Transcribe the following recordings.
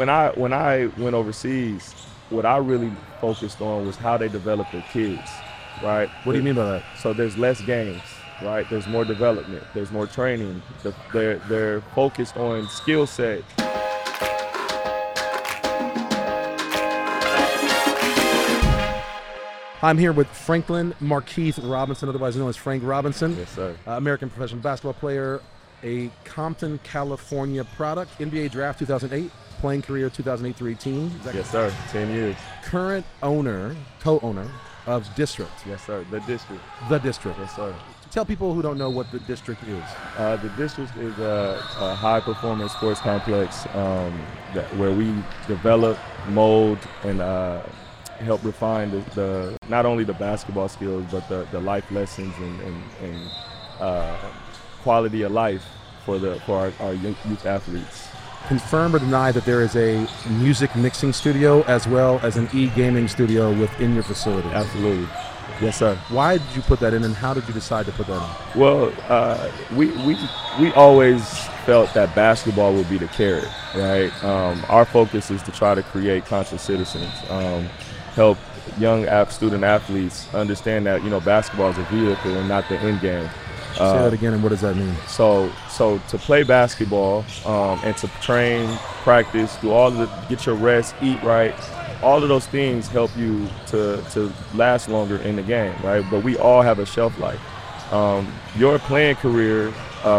when I went overseas, what I really focused on was how they develop their kids, right? What do you mean by that? So there's less games, right? There's more development. There's more training. They're focused on skill set. I'm here with Franklin Marquis Robinson, otherwise known as Frank Robinson. Yes, sir. American professional basketball player, a Compton, California product, NBA draft 2008, playing career 2008 through 18. Yes, sir. 10 years. Current owner, co-owner of District. Yes, sir. The District. The District. Yes, sir. Tell people who don't know what The District is. The District is a high-performance sports complex where we develop, mold, and help refine the not only the basketball skills, but the life lessons and quality of life for our youth athletes. Confirm or deny that there is a music mixing studio as well as an e-gaming studio within your facility? Absolutely. Yes, sir. Why did you put that in, and how did you decide to put that in? Well, we always felt that basketball would be the carrot, right? Our focus is to try to create conscious citizens, help young student athletes understand that, you know, basketball is a vehicle and not the end game. Say that again, and what does that mean? So to play basketball and to train, practice, do all get your rest, eat right, all of those things help you to last longer in the game, right? But we all have a shelf life. Your playing career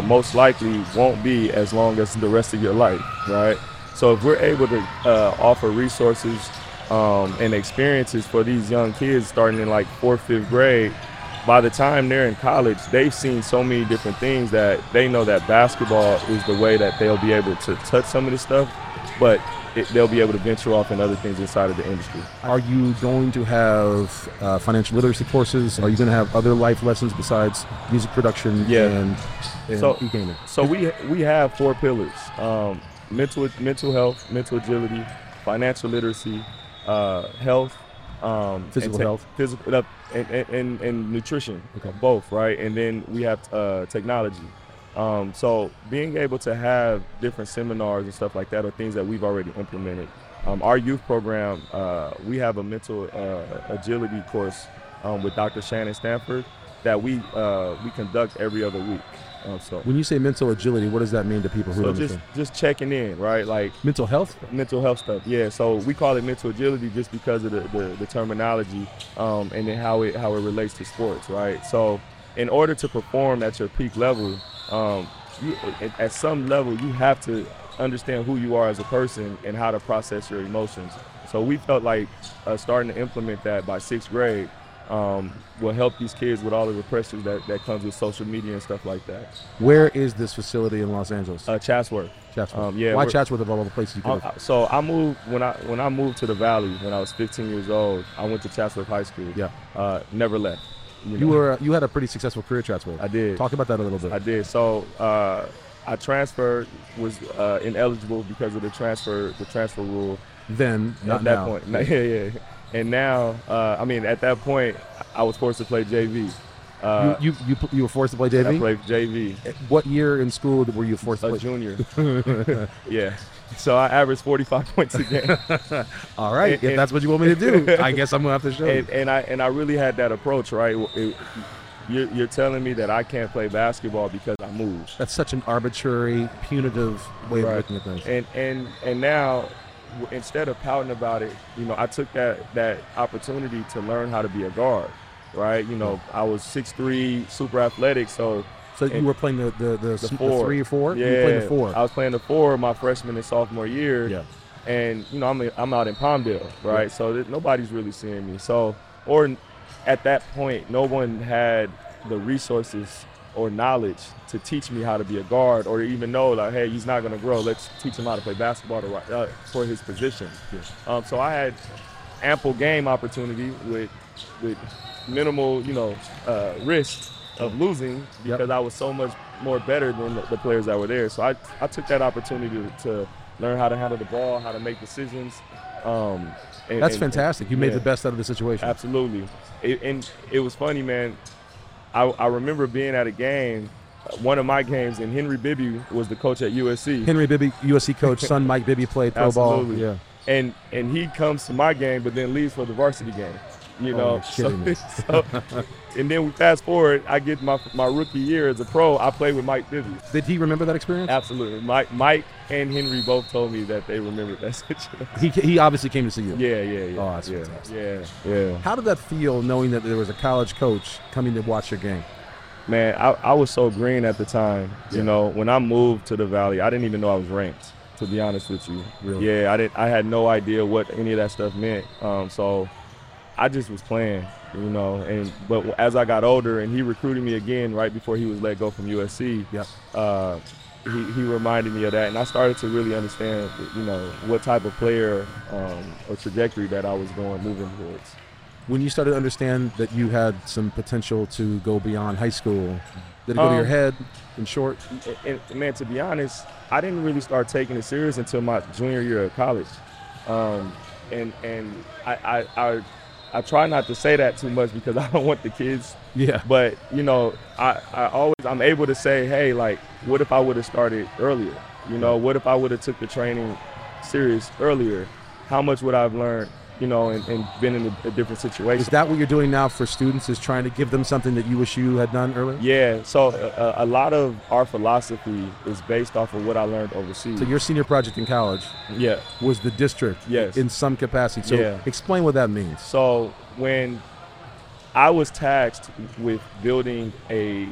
most likely won't be as long as the rest of your life, right? So if we're able to offer resources and experiences for these young kids starting in like 4th, 5th grade, by the time they're in college, they've seen so many different things that they know that basketball is the way that they'll be able to touch some of this stuff, but they'll be able to venture off in other things inside of the industry. Are you going to have financial literacy courses? Are you going to have other life lessons besides music production and e-gaming? So we have 4 pillars: mental health, mental agility, financial literacy, health, physical health, and nutrition, okay. Both, right? And then we have technology. So being able to have different seminars and stuff like that are things that we've already implemented. Our youth program, we have a mental agility course with Dr. Shannon Stanford that we conduct every other week. When you say mental agility, what does that mean to people who don't understand? Just checking in, right? Like mental health stuff. Yeah. So we call it mental agility just because of the terminology and then how it relates to sports, right? So in order to perform at your peak level, at some level you have to understand who you are as a person and how to process your emotions. So we felt like starting to implement that by 6th grade will help these kids with all of the pressures that comes with social media and stuff like that. Where is this facility in Los Angeles? Chatsworth. Yeah. Why Chatsworth of all the places you could have? So I moved when I moved to the Valley when I was 15 years old. I went to Chatsworth High School. Yeah. Never left. You had a pretty successful career at Chatsworth. I did. Talk about that a little bit. I did. So I transferred, was ineligible because of the transfer rule. Then not at that now. Point. Yeah. And now, at that point, I was forced to play JV. You were forced to play JV? I played JV. What year in school were you forced to play? A junior. Yeah. So I averaged 45 points a game. All right. If that's what you want me to do, I guess I'm going to have to show you. And I really had that approach, right? You're telling me that I can't play basketball because I moved. That's such an arbitrary, punitive way of looking at things. And now, instead of pouting about it, you know, I took that opportunity to learn how to be a guard, right? You know, I was 6'3", super athletic, so you were playing the 3 or 4? Yeah, you were playing the 4. I was playing the 4 my freshman and sophomore year, yeah. And you know, I'm out in Palmdale, right? Yeah. So nobody's really seeing me. So, or at that point, no one had the resources or knowledge to teach me how to be a guard, or even know, like, hey, he's not gonna grow, let's teach him how to play basketball for his position. Yes. So I had ample game opportunity with minimal, you know, risk of losing because I was so much more better than the players that were there. So I took that opportunity to learn how to handle the ball, how to make decisions. That's fantastic. You made the best out of the situation. Absolutely. And it was funny, man. I remember being at a game one of my games, and Henry Bibby was the coach at USC. Henry Bibby, USC coach, son Mike Bibby played pro ball. Yeah. And he comes to my game, but then leaves for the varsity game. You know, and then we fast forward, I get my rookie year as a pro, I play with Mike Bibby. Did he remember that experience? Absolutely. Mike and Henry both told me that they remembered that situation. He obviously came to see you. Yeah. Oh, that's fantastic. Yeah. How did that feel, knowing that there was a college coach coming to watch your game? Man, I was so green at the time. Yeah. You know, when I moved to the Valley, I didn't even know I was ranked, to be honest with you. Really? Yeah, I had no idea what any of that stuff meant. So I just was playing, you know. But as I got older, and he recruited me again right before he was let go from USC. Yep. He reminded me of that, and I started to really understand, you know, what type of player or trajectory that I was going moving towards. When you started to understand that you had some potential to go beyond high school, did it go to your head, in short? Man, to be honest, I didn't really start taking it serious until my junior year of college. And I try not to say that too much because I don't want the kids. Yeah. But, you know, I'm able to say, hey, like, what if I would have started earlier? You know, what if I would have took the training serious earlier? How much would I have learned? You know, and been in a different situation. Is that what you're doing now for students, is trying to give them something that you wish you had done earlier? Yeah, so a lot of our philosophy is based off of what I learned overseas. So your senior project in college was The District in some capacity. So explain what that means. So when I was tasked with building a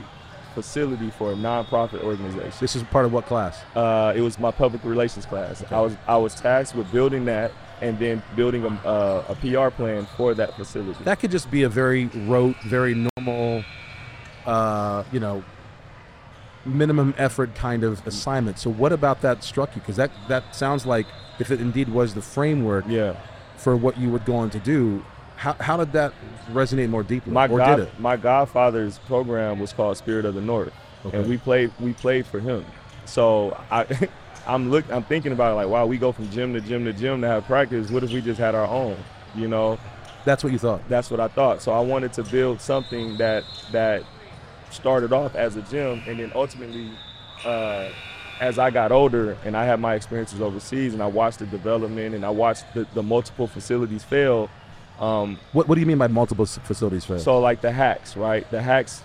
facility for a nonprofit organization. This is part of what class? It was my public relations class. Okay. I was tasked with building that, and then building a PR plan for that facility. That could just be a very rote, very normal, you know, minimum effort kind of assignment. So what about that struck you? Because that sounds like, if it indeed was the framework for what you were going to do, how did that resonate more deeply? My godfather's program was called Spirit of the North, and we played for him. So I'm thinking about it like, wow, we go from gym to gym to gym to have practice. What if we just had our own, you know? That's what you thought? That's what I thought. So I wanted to build something that started off as a gym, and then ultimately, as I got older and I had my experiences overseas and I watched the development and I watched the multiple facilities fail. What do you mean by multiple facilities fail? So like the HACS, right? The HACS,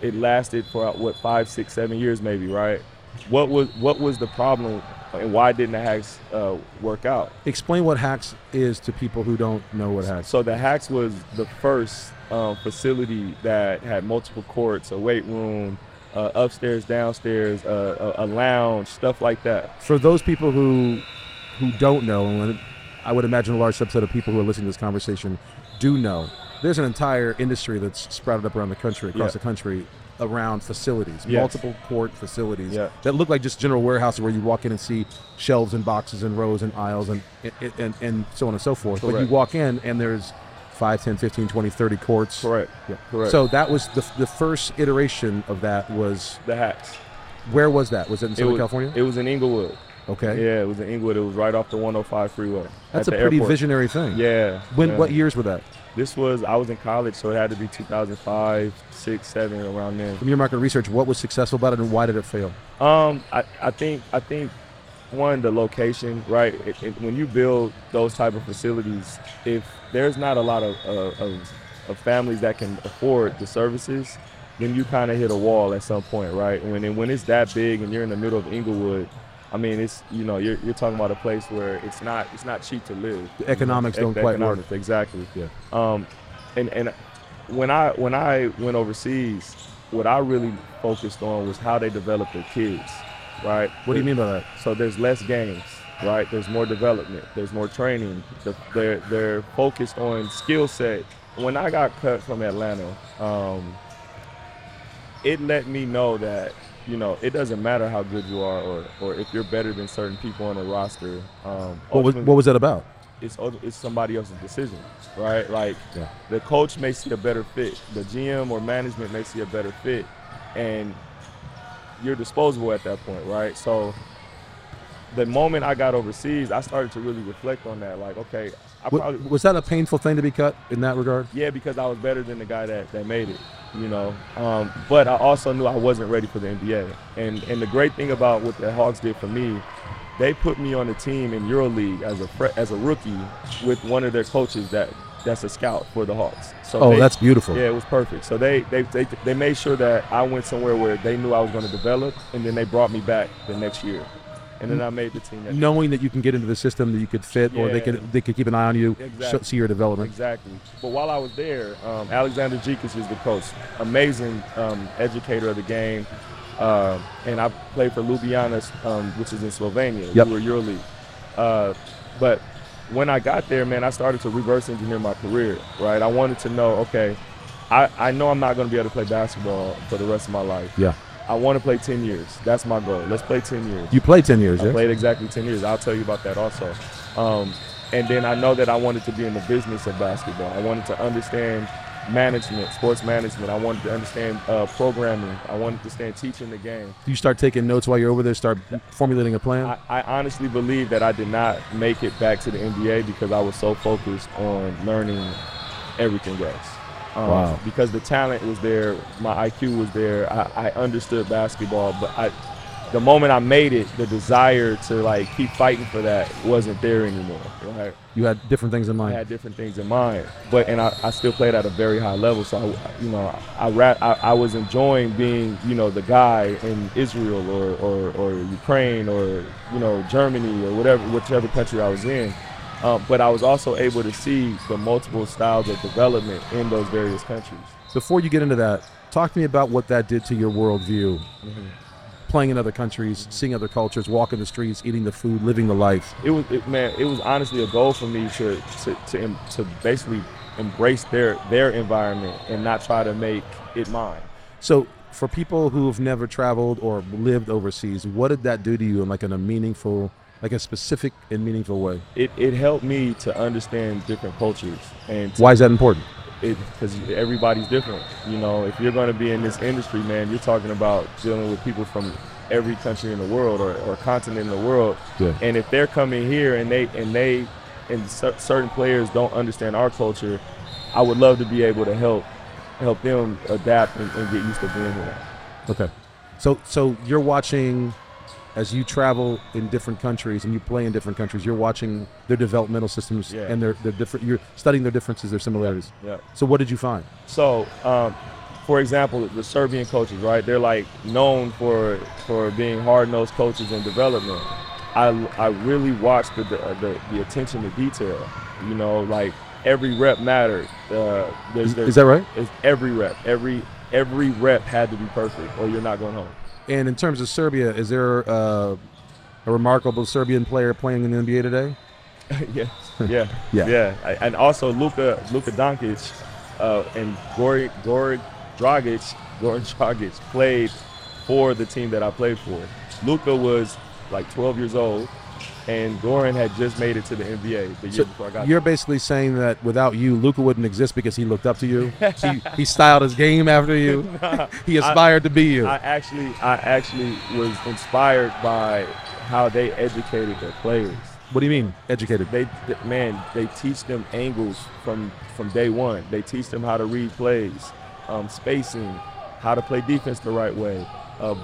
it lasted for, what, 5, 6, 7 years maybe, right? What was the problem, and why didn't the HACS work out? Explain what HACS is to people who don't know what HACS is. So the HACS was the first facility that had multiple courts, a weight room, upstairs, downstairs, a lounge, stuff like that. For those people who don't know, and I would imagine a large subset of people who are listening to this conversation do know, there's an entire industry that's sprouted up around the country, across the country, around facilities, multiple court facilities that look like just general warehouses where you walk in and see shelves and boxes and rows and aisles and so on and so forth. Correct. But you walk in and there's 5, 10, 15, 20, 30 courts. Correct. Yeah. Correct. So that was the first iteration of that was the HACS. Where was that? Was it in Southern California? It was in Inglewood. Okay. Yeah, it was in Inglewood. It was right off the 105 freeway. That's a pretty visionary thing. Yeah. What years were that? I was in college, so it had to be 2005, 6, 7, around then. From your market research, what was successful about it and why did it fail? I think one, the location, right? When you build those type of facilities, if there's not a lot of families that can afford the services, then you kind of hit a wall at some point, right? When it's that big and you're in the middle of Inglewood, I mean, it's, you know, you're talking about a place where it's not cheap to live. The economics don't quite work. Exactly. Yeah. And when I went overseas, what I really focused on was how they develop their kids, right? What do you mean by that? So there's less games, right? There's more development. There's more training. They're focused on skill set. When I got cut from Atlanta, it let me know that, you know, it doesn't matter how good you are or if you're better than certain people on a roster. What was that about? It's somebody else's decision, right? Like the coach may see a better fit. The GM or management may see a better fit. And you're disposable at that point, right? So the moment I got overseas, I started to really reflect on that. Like, okay, was that a painful thing to be cut in that regard? Yeah, because I was better than the guy that made it. you know. But I also knew I wasn't ready for the NBA. And the great thing about what the Hawks did for me, they put me on a team in Euroleague as a rookie with one of their coaches that's a scout for the Hawks. So that's beautiful. Yeah, it was perfect. So they made sure that I went somewhere where they knew I was going to develop, and then they brought me back the next year. And then I made the team. Knowing that you can get into the system, that you could fit, or they could keep an eye on you, see your development. Exactly. But while I was there, Alexander Jekic is the coach. Amazing educator of the game. And I played for Ljubljana, which is in Slovenia. Yep. We were Euroleague. But when I got there, man, I started to reverse engineer my career, right? I wanted to know, okay, I know I'm not going to be able to play basketball for the rest of my life. Yeah. I want to play 10 years. That's my goal. Let's play 10 years. You played 10 years, I played exactly 10 years. I'll tell you about that also. And then I know that I wanted to be in the business of basketball. I wanted to understand management, sports management. I wanted to understand programming. I wanted to understand teaching the game. You start taking notes while you're over there, start formulating a plan? I honestly believe that I did not make it back to the NBA because I was so focused on learning everything else. Wow. Because the talent was there, my IQ was there, I understood basketball, but the moment I made it, the desire to like keep fighting for that wasn't there anymore. Right? You had different things in mind. I had different things in mind, but I still played at a very high level. So I was enjoying being the guy in Israel or Ukraine or Germany or whichever country I was in. But I was also able to see the multiple styles of development in those various countries. Before you get into that, talk to me about what that did to your worldview. Mm-hmm. Playing in other countries, seeing other cultures, walking the streets, eating the food, living the life. It was honestly a goal for me to basically embrace their environment and not try to make it mine. So for people who've never traveled or lived overseas, what did that do to you in a specific and meaningful way? It helped me to understand different cultures. Why is that important? Because everybody's different. If you're going to be in this industry, man, you're talking about dealing with people from every country in the world or continent in the world. Yeah. And if they're coming here and certain players don't understand our culture, I would love to be able to help them adapt and get used to being here. Okay. So you're watching. As you travel in different countries and you play in different countries, you're watching their developmental systems and their different. You're studying their differences, their similarities. Yeah. So what did you find? So, for example, the Serbian coaches, right? They're like known for being hard-nosed coaches in development. I really watched the attention to detail. Like every rep mattered. Is that right? Every rep. Every rep had to be perfect, or you're not going home. And in terms of Serbia, is there a remarkable Serbian player playing in the NBA today? Yeah. And also Luka Doncic and Goran Dragić played for the team that I played for. Luka was like 12 years old, and Goran had just made it to the NBA the year before I got there. You're basically saying that without you, Luka wouldn't exist because he looked up to you? he styled his game after you? He aspired to be you? I actually was inspired by how they educated their players. What do you mean, educated? They teach them angles from day one. They teach them how to read plays, spacing, how to play defense the right way.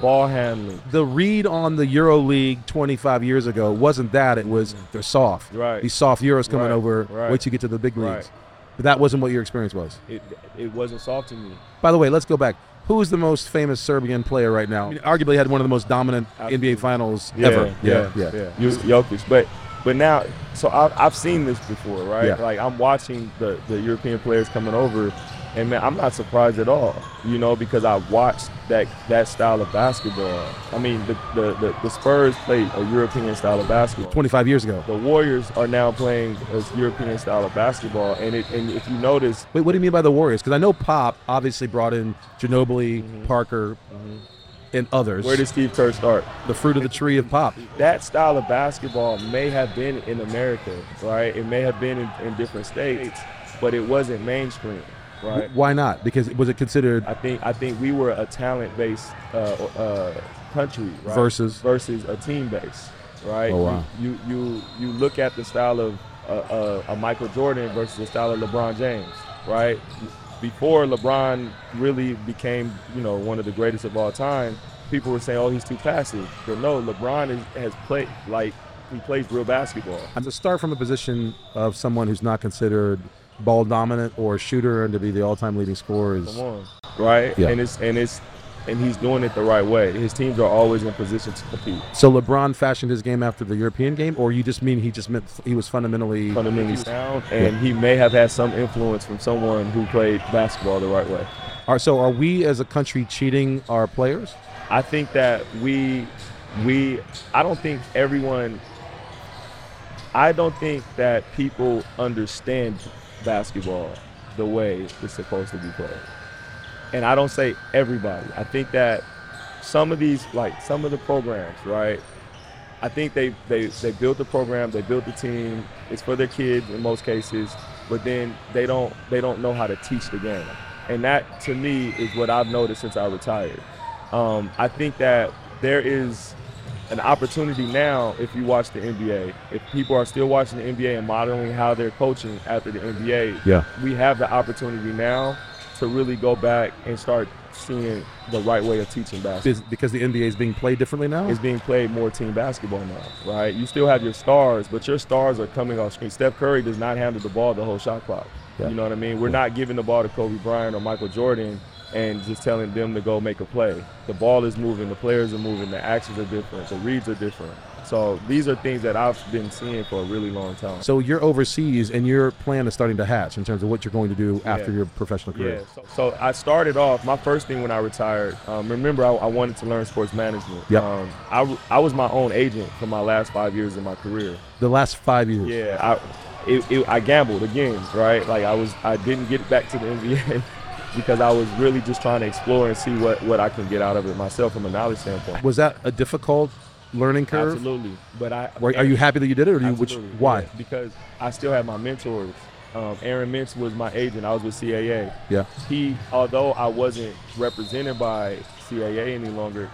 Ball handling. The read on the EuroLeague 25 years ago wasn't that. It was they're soft. Right. These soft Euros coming over. Right. Wait till you get to the big leagues. Right. But that wasn't what your experience was. It wasn't soft to me. By the way, let's go back. Who is the most famous Serbian player right now? I mean, arguably had one of the most dominant NBA finals ever. Yeah. Jokic. But now, so I've seen this before, right? Yeah. Like I'm watching the European players coming over. And, man, I'm not surprised at all, because I watched that style of basketball. I mean, the Spurs played a European style of basketball. 25 years ago. The Warriors are now playing a European style of basketball. And if you notice. Wait, what do you mean by the Warriors? Because I know Pop obviously brought in Ginobili, Parker, and others. Where did Steve Kerr start? The fruit of the tree of Pop. That style of basketball may have been in America, right? It may have been in different states, but it wasn't mainstream. Right. Why not? Because was it considered? I think we were a talent-based country, right? versus a team-based, right? Oh, wow. You look at the style of a Michael Jordan versus the style of LeBron James, right? before LeBron really became, you know, one of the greatest of all time, people were saying, oh, he's too passive. But no, LeBron has played, like, he plays real basketball. And to start from a position of someone who's not considered ball dominant or a shooter and to be the all-time leading scorer is... Come on. Right? Yeah. And he's doing it the right way. His teams are always in position to compete. So LeBron fashioned his game after the European game, or you just mean he meant he was fundamentally sound, and yeah, he may have had some influence from someone who played basketball the right way. All right, so are we as a country cheating our players? I think that I don't think everyone, I don't think that people understand basketball the way it's supposed to be played. And I don't say everybody. I think that some of these, like some of the programs, right? I think they built the program, they built the team. It's for their kids in most cases, but then they don't know how to teach the game. And that, to me, is what I've noticed since I retired. I think that there is an opportunity now if you watch the NBA. If people are still watching the NBA and modeling how they're coaching after the NBA, yeah, we have the opportunity now to really go back and start seeing the right way of teaching basketball. Because the NBA is being played differently now? It's being played more team basketball now, right? You still have your stars, but your stars are coming off screen. Steph Curry does not handle the ball the whole shot clock. Yeah. You know what I mean? We're not giving the ball to Kobe Bryant or Michael Jordan and just telling them to go make a play. The ball is moving, the players are moving, the actions are different, the reads are different. So these are things that I've been seeing for a really long time. So you're overseas and your plan is starting to hatch in terms of what you're going to do after your professional career. Yeah. So I started off, my first thing when I retired, remember I wanted to learn sports management. Yep. I was my own agent for my last 5 years of my career. The last 5 years? Yeah. I gambled again, right? Like I didn't get back to the NBA. Because I was really just trying to explore and see what I can get out of it myself from a knowledge standpoint. Was that a difficult learning curve? Absolutely. But are you happy that you did it, or do you, why? Yeah, because I still had my mentors. Aaron Mintz was my agent. I was with CAA. Yeah. He, although I wasn't represented by CAA any longer,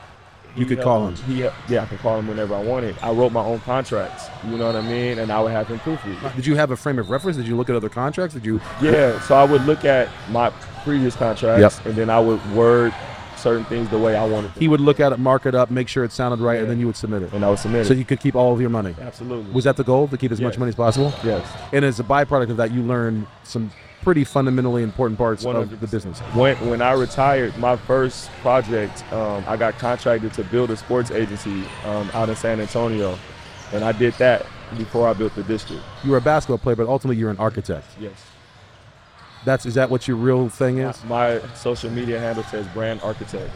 you could call him. I could call him whenever I wanted. I wrote my own contracts, you know what I mean? And I would have him proofread. Did you have a frame of reference? Did you look at other contracts? Yeah, so I would look at my previous contracts, and then I would word certain things the way I wanted them. He would look at it, mark it up, make sure it sounded right, and then you would submit it. And I would submit it. So you could keep all of your money. Absolutely. Was that the goal, to keep as much money as possible? Yes. And as a byproduct of that, you learned some pretty fundamentally important parts 100%. Of the business. When I retired, my first project, I got contracted to build a sports agency out in San Antonio, and I did that before I built the district. You were a basketball player, but ultimately you're an architect. Yes. Is that what your real thing is? My social media handle says brand architect.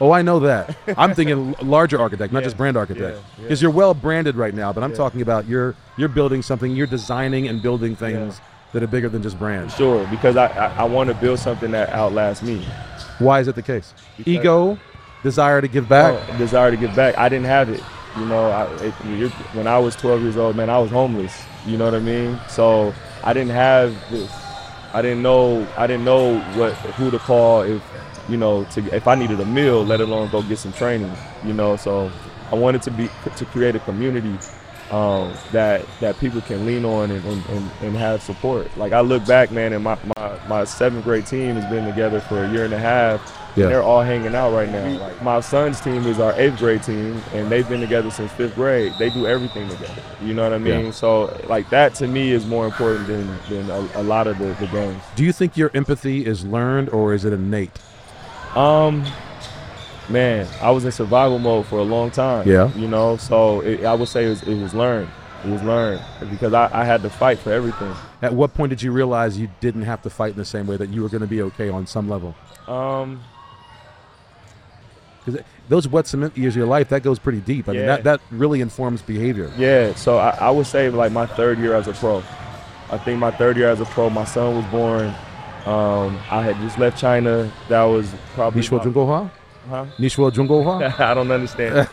Oh, I know that. I'm thinking larger architect, not just brand architect. Because you're well branded right now, but I'm talking about you're building something, you're designing and building things that are bigger than just brands. Sure, because I want to build something that outlasts me. Why is that the case? Because ego, desire to give back? Oh, desire to give back. I didn't have it. You know, when I was 12 years old, man, I was homeless. You know what I mean? So I didn't have this. I didn't know who to call if I needed a meal, let alone go get some training, you know. So I wanted to create a community that people can lean on and have support. Like I look back, man, and my seventh grade team has been together for a year and a half, and they're all hanging out right now. Like my son's team is our eighth grade team, and they've been together since fifth grade. They do everything together. You know what I mean? Yeah. So like that to me is more important than a lot of the games. Do you think your empathy is learned or is it innate? Man, I was in survival mode for a long time. Yeah. You know, so I would say it was learned. It was learned because I had to fight for everything. At what point did you realize you didn't have to fight in the same way, that you were going to be okay on some level? Because those wet cement years of your life, that goes pretty deep. I mean, that really informs behavior. Yeah, so I would say like my third year as a pro. I think my third year as a pro, my son was born. I had just left China. That was probably... Nishwa Jungoha? I don't understand.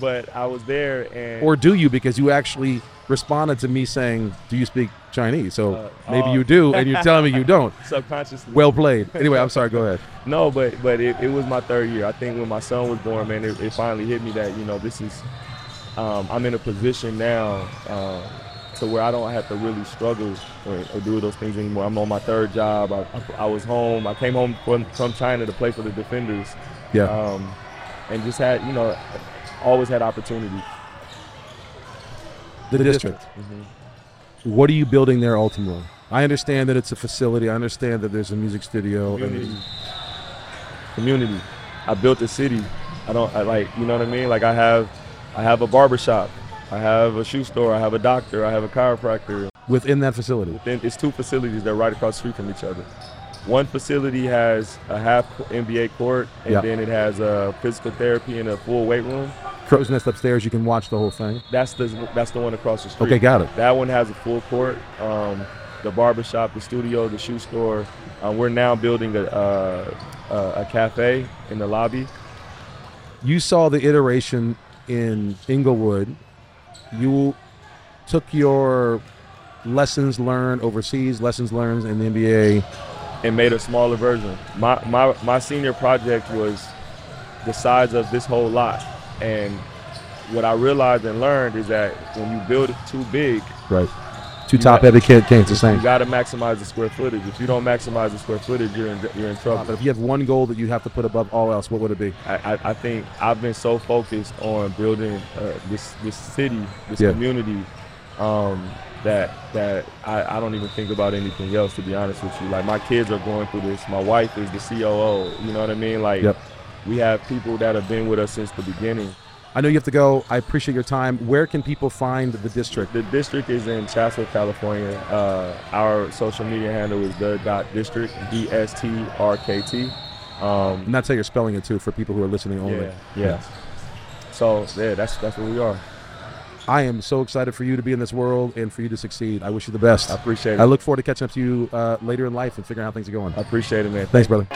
but I was there and... Or do you? Because you actually responded to me saying, do you speak Chinese? So maybe you do, and you're telling me you don't. Subconsciously. Well played. Anyway, I'm sorry. Go ahead. No, but it was my third year. I think when my son was born, man, it finally hit me that, you know, this is... I'm in a position now to where I don't have to really struggle or do those things anymore. I'm on my third job. I was home. I came home from China to play for the Defenders. Yeah. And just had, you know, always had opportunity. The District. Mm-hmm. What are you building there ultimately? I understand that it's a facility. I understand that there's a music studio. Community. I built a city. You know what I mean? Like I have a barbershop. I have a shoe store. I have a doctor. I have a chiropractor. Within that facility? It's two facilities that are right across the street from each other. One facility has a half NBA court, and then it has a physical therapy and a full weight room. Crow's Nest upstairs, you can watch the whole thing? That's the one across the street. Okay, got it. That one has a full court. The barbershop, the studio, the shoe store. We're now building a cafe in the lobby. You saw the iteration in Inglewood. You took your lessons learned overseas, lessons learned in the NBA, and made a smaller version. My senior project was the size of this whole lot. And what I realized and learned is that when you build it too big, right, too top heavy, can't sustain. You got to maximize the square footage. If you don't maximize the square footage, you're in trouble. But if you have one goal that you have to put above all else, what would it be? I think I've been so focused on building this city, this community, that I don't even think about anything else, to be honest with you. Like, my kids are going through this. My wife is the COO. You know what I mean? Like, we have people that have been with us since the beginning. I know you have to go. I appreciate your time. Where can people find the District? The District is in Chatsworth, California. Our social media handle is the.district, DSTRKT. And that's how you're spelling it, too, for people who are listening only. Yeah. So, that's where we are. I am so excited for you to be in this world and for you to succeed. I wish you the best. I appreciate it. I look forward to catching up to you later in life and figuring out how things are going. I appreciate it, man. Thanks, brother.